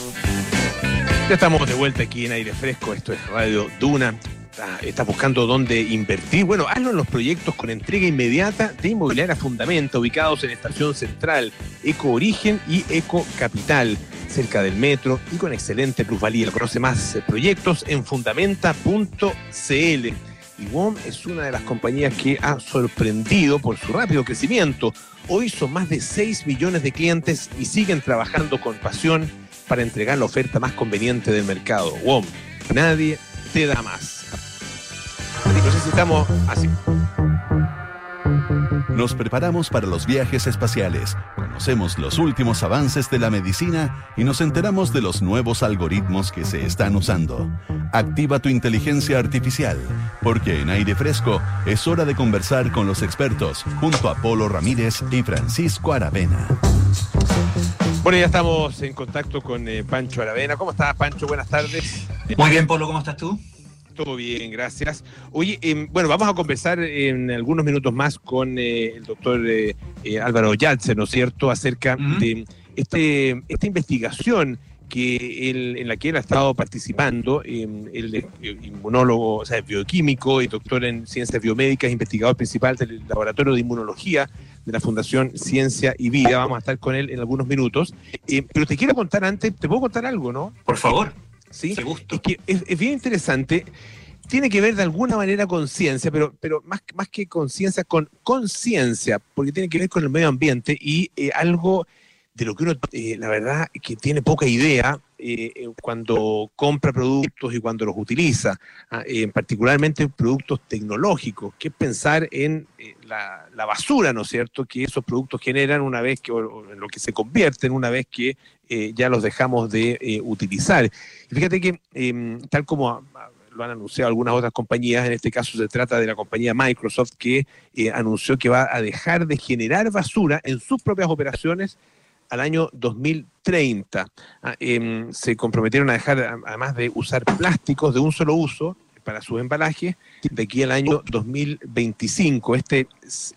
Ya estamos de vuelta aquí en Aire Fresco, esto es Radio Duna. Estás buscando dónde invertir. Bueno, hazlo en los proyectos con entrega inmediata de Inmobiliaria Fundamenta, ubicados en Estación Central, Eco Origen y Eco Capital, cerca del metro y con excelente plusvalía. Conoce más proyectos en fundamenta punto c l. Y W O M es una de las compañías que ha sorprendido por su rápido crecimiento. Hoy son más de seis millones de clientes y siguen trabajando con pasión para entregar la oferta más conveniente del mercado. W O M, nadie te da más. Necesitamos así. Nos preparamos para los viajes espaciales, conocemos los últimos avances de la medicina y nos enteramos de los nuevos algoritmos que se están usando. Activa tu inteligencia artificial, porque en Aire Fresco es hora de conversar con los expertos, junto a Polo Ramírez y Francisco Aravena. Bueno, ya estamos en contacto con eh, Pancho Aravena. ¿Cómo estás, Pancho? Buenas tardes. Muy bien, Polo, ¿cómo estás tú? Todo bien, gracias. Oye, eh, bueno, vamos a conversar en algunos minutos más con eh, el doctor eh, eh, Álvaro Yatzer, ¿no es cierto?, acerca uh-huh. de este, esta investigación que él, en la que él ha estado participando. Eh, él es inmunólogo, o sea, es bioquímico y doctor en ciencias biomédicas, investigador principal del Laboratorio de Inmunología de la Fundación Ciencia y Vida. Vamos a estar con él en algunos minutos. Eh, pero te quiero contar antes, ¿te puedo contar algo, no? Por favor. Sí, es que es, es bien interesante, tiene que ver de alguna manera con ciencia, pero, pero más, más que con ciencia, con conciencia, porque tiene que ver con el medio ambiente y eh, algo de lo que uno, eh, la verdad, que tiene poca idea eh, cuando compra productos y cuando los utiliza, eh, particularmente productos tecnológicos, que es pensar en eh, la, la basura, ¿no es cierto?, que esos productos generan una vez que, o, o en lo que se convierten una vez que Eh, ya los dejamos de eh, utilizar. Y fíjate que, eh, tal como a, a, lo han anunciado algunas otras compañías, en este caso se trata de la compañía Microsoft, que eh, anunció que va a dejar de generar basura en sus propias operaciones al año dos mil treinta. Ah, eh, se comprometieron a dejar, además de usar plásticos de un solo uso para sus embalajes, de aquí al año dos mil veinticinco. Este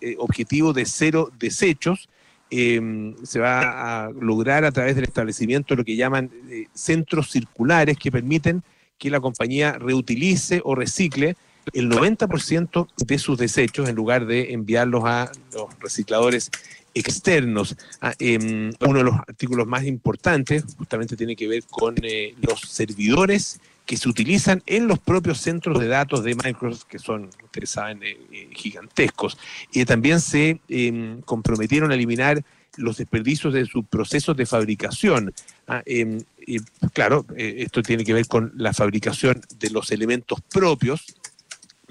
eh, objetivo de cero desechos Eh, se va a lograr a través del establecimiento de lo que llaman eh, centros circulares, que permiten que la compañía reutilice o recicle el noventa por ciento de sus desechos en lugar de enviarlos a los recicladores externos. Ah, eh, uno de los artículos más importantes justamente tiene que ver con eh, los servidores que se utilizan en los propios centros de datos de Microsoft, que son, ustedes saben, eh, eh, gigantescos. Y eh, también se eh, comprometieron a eliminar los desperdicios de sus procesos de fabricación. Ah, eh, eh, claro, eh, esto tiene que ver con la fabricación de los elementos propios,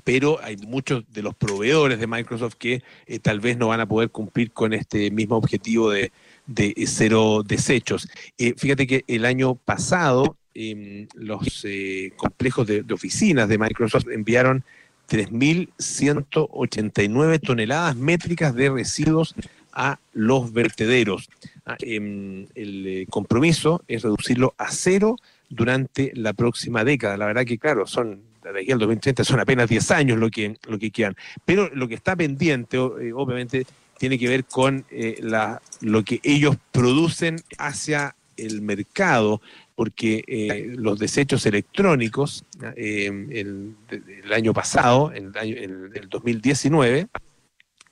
pero hay muchos de los proveedores de Microsoft que eh, tal vez no van a poder cumplir con este mismo objetivo de, de cero desechos. Eh, fíjate que el año pasado, Eh, los eh, complejos de, de oficinas de Microsoft enviaron tres mil ciento ochenta y nueve toneladas métricas de residuos a los vertederos. Ah, eh, el eh, compromiso es reducirlo a cero durante la próxima década. La verdad que, claro, son de aquí al dos mil treinta, son apenas diez años lo que, lo que quedan. Pero lo que está pendiente, eh, obviamente, tiene que ver con eh, la, lo que ellos producen hacia el mercado, porque eh, los desechos electrónicos, eh, el, el año pasado, en el, el, el dos mil diecinueve,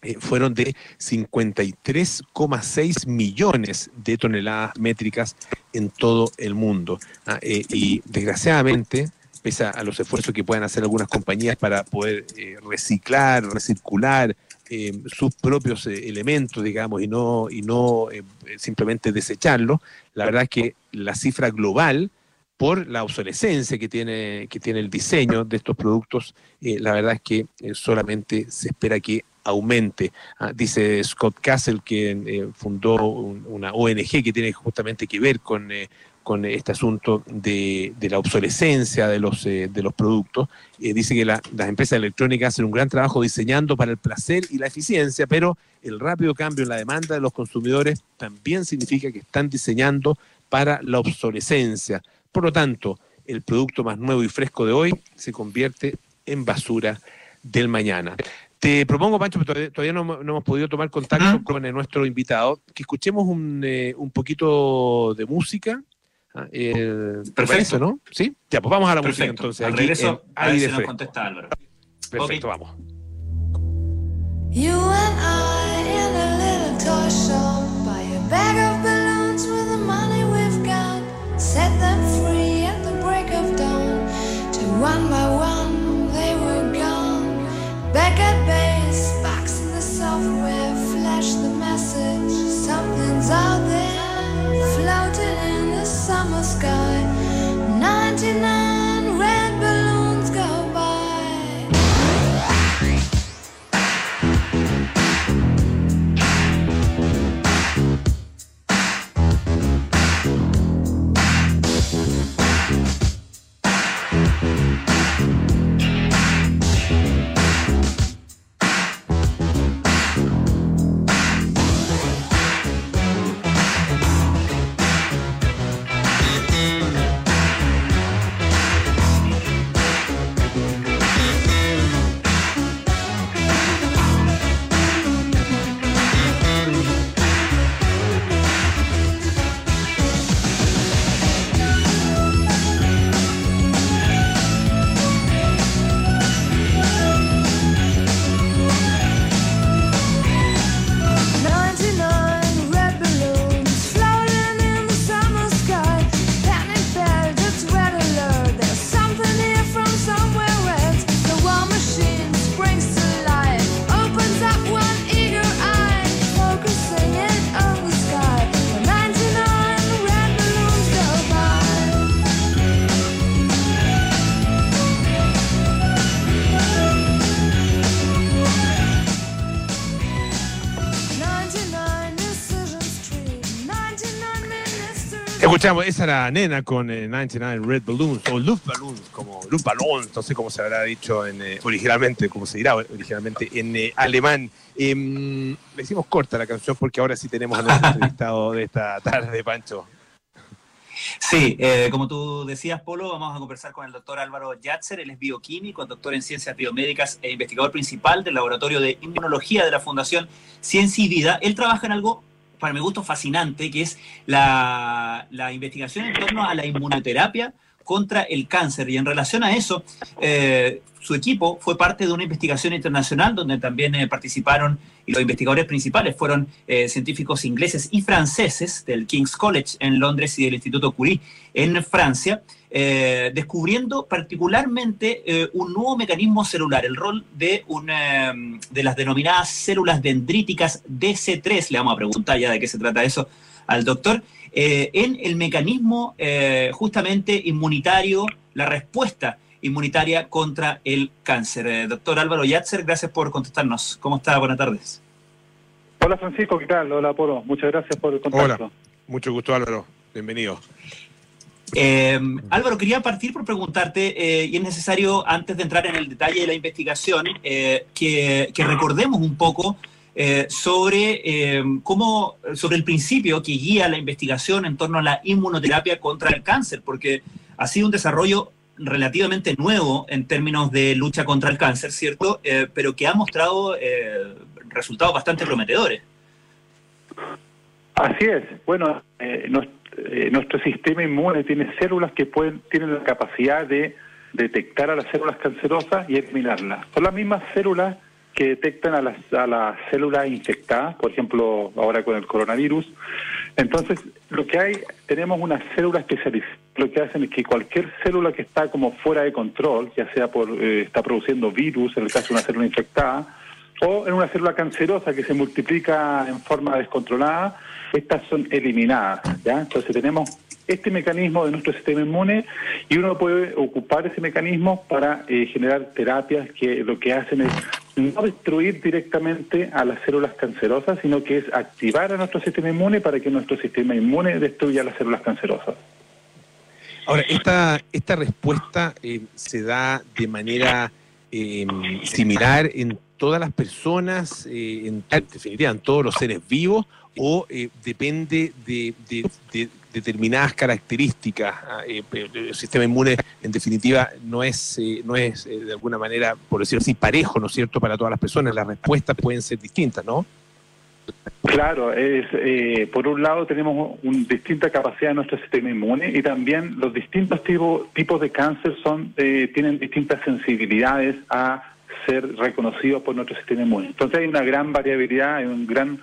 eh, fueron de cincuenta y tres coma seis millones de toneladas métricas en todo el mundo. Ah, eh, y desgraciadamente, pese a los esfuerzos que puedan hacer algunas compañías para poder eh, reciclar, recircular, Eh, sus propios eh, elementos, digamos, y no y no eh, simplemente desecharlos, la verdad es que la cifra global, por la obsolescencia que tiene que tiene el diseño de estos productos, eh, la verdad es que eh, solamente se espera que aumente. Ah, dice Scott Castle, que eh, fundó un, una O N G que tiene justamente que ver con eh, con este asunto de, de la obsolescencia de los, eh, de los productos. Eh, dice que la, las empresas electrónicas hacen un gran trabajo diseñando para el placer y la eficiencia, pero el rápido cambio en la demanda de los consumidores también significa que están diseñando para la obsolescencia. Por lo tanto, el producto más nuevo y fresco de hoy se convierte en basura del mañana. Te propongo, Pancho, porque todavía no, no hemos podido tomar contacto ¿Ah? con eh, nuestro invitado, que escuchemos un, eh, un poquito de música. Ah, eh, perfecto, ¿no? Sí, ya, pues vamos a la música entonces. Al regreso, a ver si nos contesta Álvaro. Perfecto, vamos. You and I in a little toy shop, buy a bag of balloons with the money we've got, set them free at the break of dawn, till one by one they were gone. Back at base, box in the software, flash the message, something's out there, floating in summer sky. Ninety-nine red balloons go by. Escuchamos, esa era Nena con eh, noventa y nueve Red Balloons, o Luftballons, como Luftballons, no sé cómo se habrá dicho en, eh, originalmente, cómo se dirá originalmente en eh, alemán. Eh, le hicimos corta la canción porque ahora sí tenemos a nuestro entrevistado de esta tarde, Pancho. Sí, eh, como tú decías, Polo, vamos a conversar con el doctor Álvaro Yatzer. Él es bioquímico, doctor en ciencias biomédicas e investigador principal del laboratorio de inmunología de la Fundación Ciencia y Vida. Él trabaja en algo, para mi gusto, fascinante, que es la, la investigación en torno a la inmunoterapia contra el cáncer. Y en relación a eso, eh, su equipo fue parte de una investigación internacional donde también eh, participaron, y los investigadores principales fueron eh, científicos ingleses y franceses del King's College en Londres y del Instituto Curie en Francia, eh, descubriendo particularmente eh, un nuevo mecanismo celular, el rol de, una, de las denominadas células dendríticas D C tres. Le vamos a preguntar ya de qué se trata eso al doctor, eh, en el mecanismo eh, justamente inmunitario, la respuesta inmunitaria contra el cáncer. Eh, doctor Álvaro Yatzer, gracias por contestarnos. ¿Cómo está? Buenas tardes. Hola, Francisco, ¿qué tal? Hola, Polo. Muchas gracias por el contacto. Hola, mucho gusto, Álvaro. Bienvenido. Eh, Álvaro, quería partir por preguntarte, eh, y es necesario, antes de entrar en el detalle de la investigación, eh, que, que recordemos un poco Eh, sobre eh, cómo, sobre el principio que guía la investigación en torno a la inmunoterapia contra el cáncer, porque ha sido un desarrollo relativamente nuevo en términos de lucha contra el cáncer, ¿cierto? Eh, pero que ha mostrado eh, resultados bastante prometedores. Así es. Bueno, eh, nos, eh, nuestro sistema inmune tiene células que pueden tienen la capacidad de detectar a las células cancerosas y eliminarlas. Son las mismas células que detectan a las, a las células infectadas, por ejemplo, ahora con el coronavirus. Entonces, lo que hay, tenemos una célula especializada. Lo que hacen es que cualquier célula que está como fuera de control, ya sea por eh, está produciendo virus, en el caso de una célula infectada, o en una célula cancerosa que se multiplica en forma descontrolada, estas son eliminadas, ¿ya? Entonces tenemos este mecanismo de nuestro sistema inmune y uno puede ocupar ese mecanismo para eh, generar terapias que lo que hacen es no destruir directamente a las células cancerosas, sino que es activar a nuestro sistema inmune para que nuestro sistema inmune destruya las células cancerosas. Ahora, esta, esta respuesta eh, se da de manera eh, similar en todas las personas, eh, en, en definitiva, en todos los seres vivos, o eh, depende de, de, de determinadas características. Eh, el sistema inmune, en definitiva, no es, eh, no es eh, de alguna manera, por decirlo así, parejo, ¿no es cierto?, para todas las personas. Las respuestas pueden ser distintas, ¿no? Claro, es, eh, por un lado tenemos una distinta capacidad de nuestro sistema inmune y también los distintos tipo, tipos de cáncer son eh, tienen distintas sensibilidades a ser reconocidos por nuestro sistema inmune. Entonces hay una gran variabilidad, hay un gran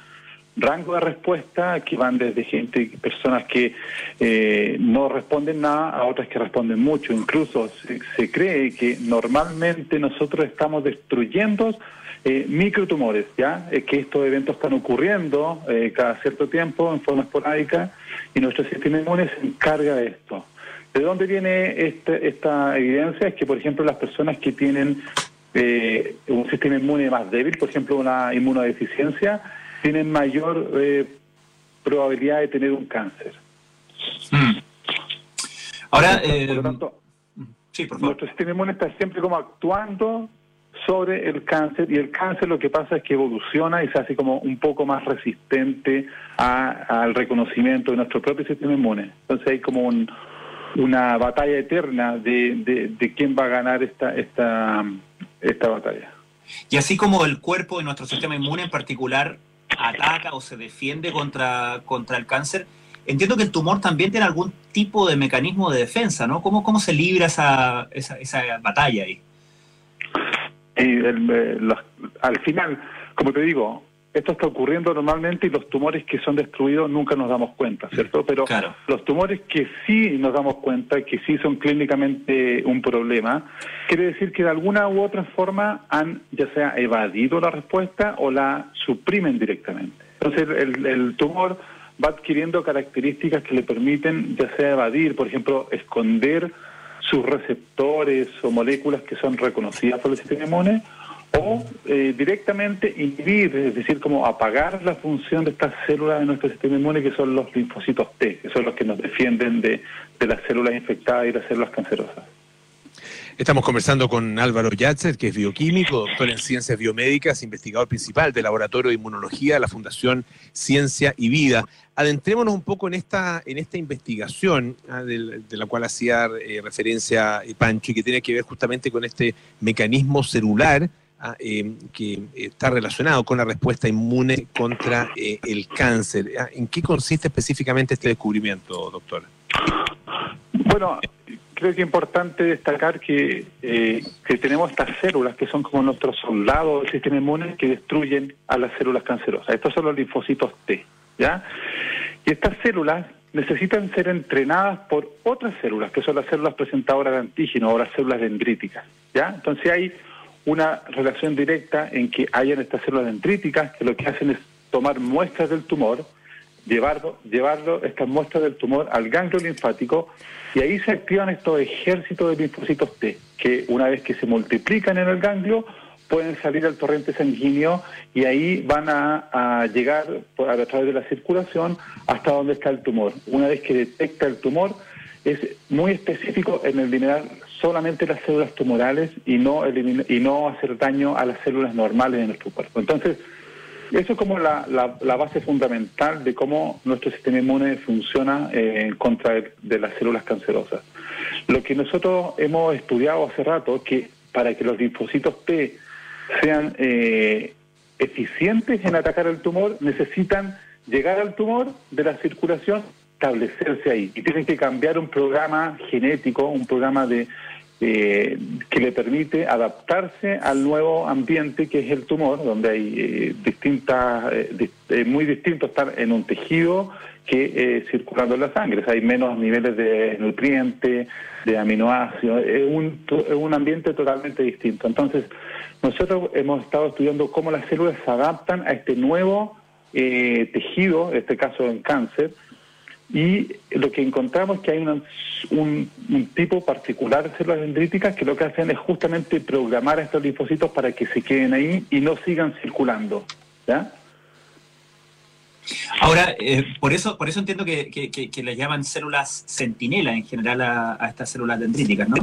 rango de respuesta que van desde gente, personas que eh, no responden nada a otras que responden mucho. Incluso se, se cree que normalmente nosotros estamos destruyendo Eh, microtumores, ¿ya? Eh, que estos eventos están ocurriendo eh, cada cierto tiempo en forma esporádica y nuestro sistema inmune se encarga de esto. ¿De dónde viene este, esta evidencia? Es que, por ejemplo, las personas que tienen eh, un sistema inmune más débil, por ejemplo, una inmunodeficiencia, tienen mayor eh, probabilidad de tener un cáncer. Mm. Ahora, eh... por lo tanto, sí, por favor. Nuestro sistema inmune está siempre como actuando sobre el cáncer, y el cáncer lo que pasa es que evoluciona y se hace como un poco más resistente a, al reconocimiento de nuestro propio sistema inmune. Entonces hay como un, una batalla eterna de, de, de quién va a ganar esta, esta, esta batalla. Y así como el cuerpo y nuestro sistema inmune en particular ataca o se defiende contra, contra el cáncer, entiendo que el tumor también tiene algún tipo de mecanismo de defensa, ¿no? ¿Cómo, cómo se libra esa, esa, esa batalla ahí? Y el, el, los, al final, como te digo, esto está ocurriendo normalmente y los tumores que son destruidos nunca nos damos cuenta, ¿cierto? Pero claro, los tumores que sí nos damos cuenta, que sí son clínicamente un problema, quiere decir que de alguna u otra forma han ya sea evadido la respuesta o la suprimen directamente. Entonces el, el tumor va adquiriendo características que le permiten ya sea evadir, por ejemplo, esconder sus receptores o moléculas que son reconocidas por el sistema inmune, o eh, directamente inhibir, es decir, como apagar la función de estas células de nuestro sistema inmune, que son los linfocitos T, que son los que nos defienden de, de las células infectadas y las células cancerosas. Estamos conversando con Álvaro Yatzer, que es bioquímico, doctor en ciencias biomédicas, investigador principal del Laboratorio de Inmunología de la Fundación Ciencia y Vida. Adentrémonos un poco en esta, en esta investigación ah, de, de la cual hacía eh, referencia Pancho, y que tiene que ver justamente con este mecanismo celular ah, eh, que está relacionado con la respuesta inmune contra eh, el cáncer. Ah, ¿en qué consiste específicamente este descubrimiento, doctor? Bueno, creo que es importante destacar que, eh, que tenemos estas células que son como nuestros soldados del sistema inmune que destruyen a las células cancerosas. Estos son los linfocitos T, ¿ya? Y estas células necesitan ser entrenadas por otras células, que son las células presentadoras de antígenos o las células dendríticas, ¿ya? Entonces hay una relación directa en que hayan estas células dendríticas que lo que hacen es tomar muestras del tumor, llevarlo, llevarlo estas muestras del tumor al ganglio linfático, y ahí se activan estos ejércitos de linfocitos T, que una vez que se multiplican en el ganglio, pueden salir al torrente sanguíneo y ahí van a, a llegar a, a través de la circulación hasta donde está el tumor. Una vez que detecta el tumor, es muy específico en eliminar solamente las células tumorales y no, elimina, y no hacer daño a las células normales de nuestro cuerpo. Entonces, eso es como la, la, la base fundamental de cómo nuestro sistema inmune funciona eh, en contra de, de las células cancerosas. Lo que nosotros hemos estudiado hace rato es que para que los linfocitos T sean eh, eficientes en atacar el tumor, necesitan llegar al tumor de la circulación, establecerse ahí. Y tienen que cambiar un programa genético, un programa de eh, que le permite adaptarse al nuevo ambiente que es el tumor, donde hay eh, distintas, eh, di- eh, muy distinto estar en un tejido que eh, circulando en la sangre. O sea, hay menos niveles de nutrientes, de aminoácidos, es un, es un ambiente totalmente distinto. Entonces, nosotros hemos estado estudiando cómo las células se adaptan a este nuevo eh, tejido, en este caso en cáncer, y lo que encontramos es que hay una, un, un tipo particular de células dendríticas que lo que hacen es justamente programar a estos linfocitos para que se queden ahí y no sigan circulando, ¿ya? Ahora, eh, por eso por eso entiendo que, que, que, que le llaman células centinela en general a, a estas células dendríticas, ¿no?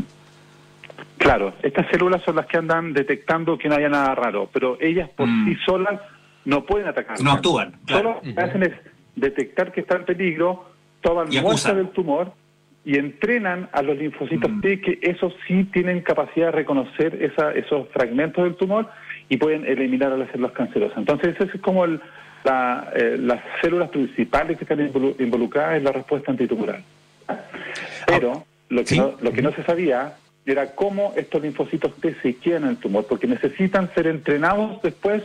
Claro, estas células son las que andan detectando que no haya nada raro, pero ellas por mm. sí solas no pueden atacar. No actúan. Claro. Solo lo que hacen es detectar que está en peligro, toman muestra del tumor y entrenan a los linfocitos mm. T, que esos sí tienen capacidad de reconocer esa, esos fragmentos del tumor y pueden eliminar a las células cancerosas. Entonces, ese es como el... La, eh, las células principales que están involu- involucradas en la respuesta antitumoral. Pero lo que, ¿Sí? no, lo que no se sabía era cómo estos linfocitos T se quedan en el tumor, porque necesitan ser entrenados después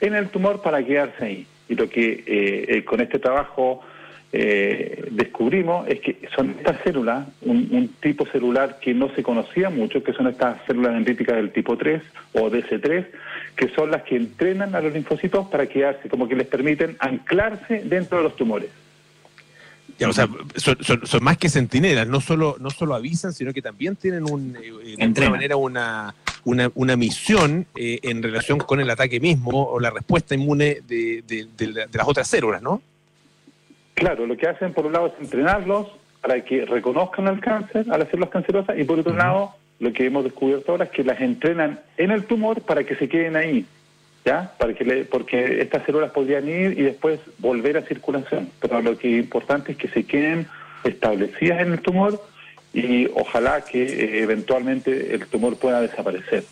en el tumor para quedarse ahí. Y lo que eh, eh, con este trabajo eh, descubrimos es que son estas células, un, un tipo celular que no se conocía mucho, que son estas células dendríticas del tipo tres o D C tres, que son las que entrenan a los linfocitos para quedarse, como que les permiten anclarse dentro de los tumores. Ya, o sea, son, son, son más que centinelas, no solo no solo avisan, sino que también tienen un, eh, de alguna manera una, una, una misión eh, en relación con el ataque mismo o la respuesta inmune de, de, de, de las otras células, ¿no? Claro, lo que hacen por un lado es entrenarlos para que reconozcan el cáncer, a las células cancerosas, y por otro uh-huh. lado... lo que hemos descubierto ahora es que las entrenan en el tumor para que se queden ahí, ¿ya? Para que le, porque estas células podrían ir y después volver a circulación. Pero lo que es importante es que se queden establecidas en el tumor y ojalá que eh, eventualmente el tumor pueda desaparecer.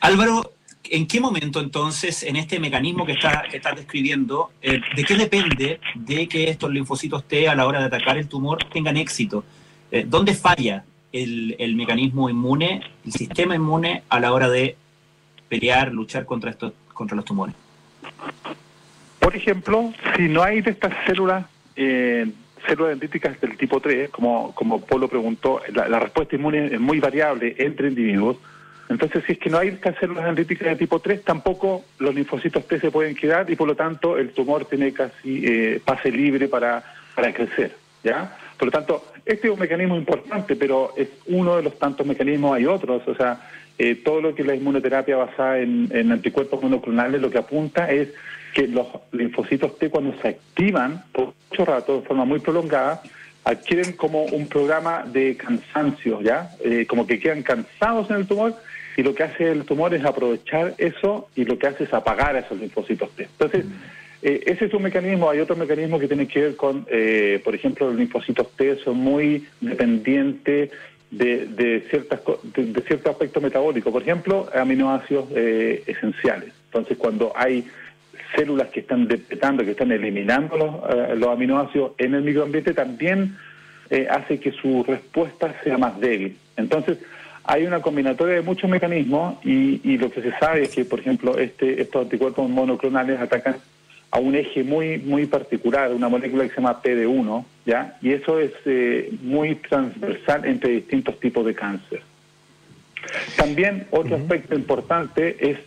Álvaro, ¿en qué momento entonces, en este mecanismo que estás que está describiendo, eh, de qué depende de que estos linfocitos T a la hora de atacar el tumor tengan éxito? Eh, ¿Dónde falla El, el mecanismo inmune, el sistema inmune a la hora de pelear, luchar contra estos, contra los tumores? Por ejemplo, si no hay de estas células, eh, células dendríticas del tipo tres, como, como Polo preguntó, la, la respuesta inmune es muy variable entre individuos. Entonces, si es que no hay estas células dendríticas de tipo tres, tampoco los linfocitos T se pueden quedar y por lo tanto el tumor tiene casi eh, pase libre para, para crecer, ¿ya? Por lo tanto, este es un mecanismo importante, pero es uno de los tantos mecanismos, hay otros. O sea, eh, todo lo que es la inmunoterapia basada en, en anticuerpos monoclonales, lo que apunta es que los linfocitos T, cuando se activan por mucho rato, de forma muy prolongada, adquieren como un programa de cansancio, ¿ya? Eh, como que quedan cansados en el tumor, y lo que hace el tumor es aprovechar eso, y lo que hace es apagar a esos linfocitos T. Entonces... Eh, ese es un mecanismo. Hay otro mecanismo que tiene que ver con, eh, por ejemplo, los linfocitos T son muy dependientes de, de, ciertas, de, de cierto aspecto metabólico, por ejemplo, aminoácidos eh, esenciales. Entonces, cuando hay células que están depletando, que están eliminando los, eh, los aminoácidos en el microambiente, también eh, hace que su respuesta sea más débil. Entonces, hay una combinatoria de muchos mecanismos y, y lo que se sabe es que, por ejemplo, este, estos anticuerpos monoclonales atacan a un eje muy muy particular, una molécula que se llama P D uno, ¿ya? Y eso es eh, muy transversal entre distintos tipos de cáncer. También otro uh-huh. aspecto importante es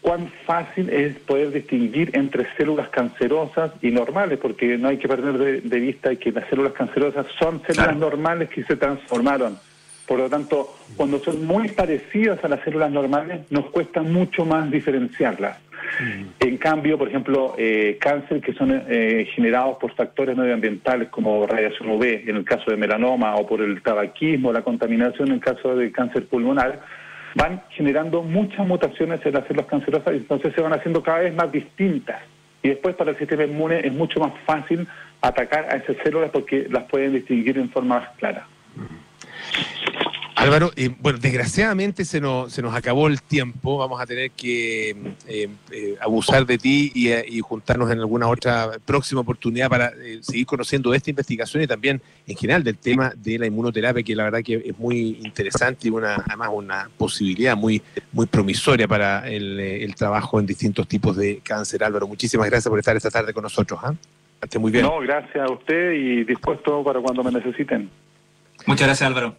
cuán fácil es poder distinguir entre células cancerosas y normales, porque no hay que perder de, de vista que las células cancerosas son células normales que se transformaron. Por lo tanto, cuando son muy parecidas a las células normales, nos cuesta mucho más diferenciarlas. En cambio, por ejemplo, eh, cáncer que son eh, generados por factores medioambientales como radiación U V en el caso de melanoma o por el tabaquismo, la contaminación en el caso de cáncer pulmonar, van generando muchas mutaciones en las células cancerosas y entonces se van haciendo cada vez más distintas. Y después para el sistema inmune es mucho más fácil atacar a esas células porque las pueden distinguir en forma más clara. Álvaro, eh, bueno, desgraciadamente se nos, se nos acabó el tiempo, vamos a tener que eh, eh, abusar de ti y, y juntarnos en alguna otra próxima oportunidad para eh, seguir conociendo esta investigación y también en general del tema de la inmunoterapia, que la verdad que es muy interesante y una, además una posibilidad muy, muy promisoria para el, el trabajo en distintos tipos de cáncer. Álvaro, muchísimas gracias por estar esta tarde con nosotros, ¿eh? Esté muy bien. No, gracias a usted y dispuesto para cuando me necesiten. Muchas gracias, Álvaro.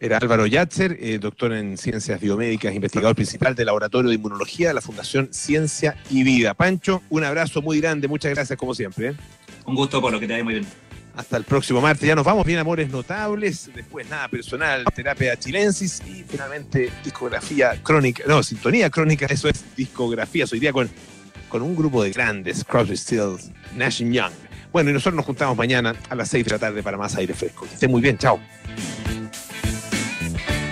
Era Álvaro Yatzer, eh, doctor en Ciencias Biomédicas, investigador principal del Laboratorio de Inmunología de la Fundación Ciencia y Vida. Pancho, un abrazo muy grande, muchas gracias como siempre, ¿eh? Un gusto, por lo que te vaya muy bien. Hasta el próximo martes, ya nos vamos, bien amores notables, después nada personal, terapia chilensis y finalmente discografía crónica, no, sintonía crónica, eso es discografía, hoy día con, con un grupo de grandes, Crosby, Stills, Nash and Young. Bueno, y nosotros nos juntamos mañana a las seis de la tarde para más Aire Fresco. Que esté muy bien, chao.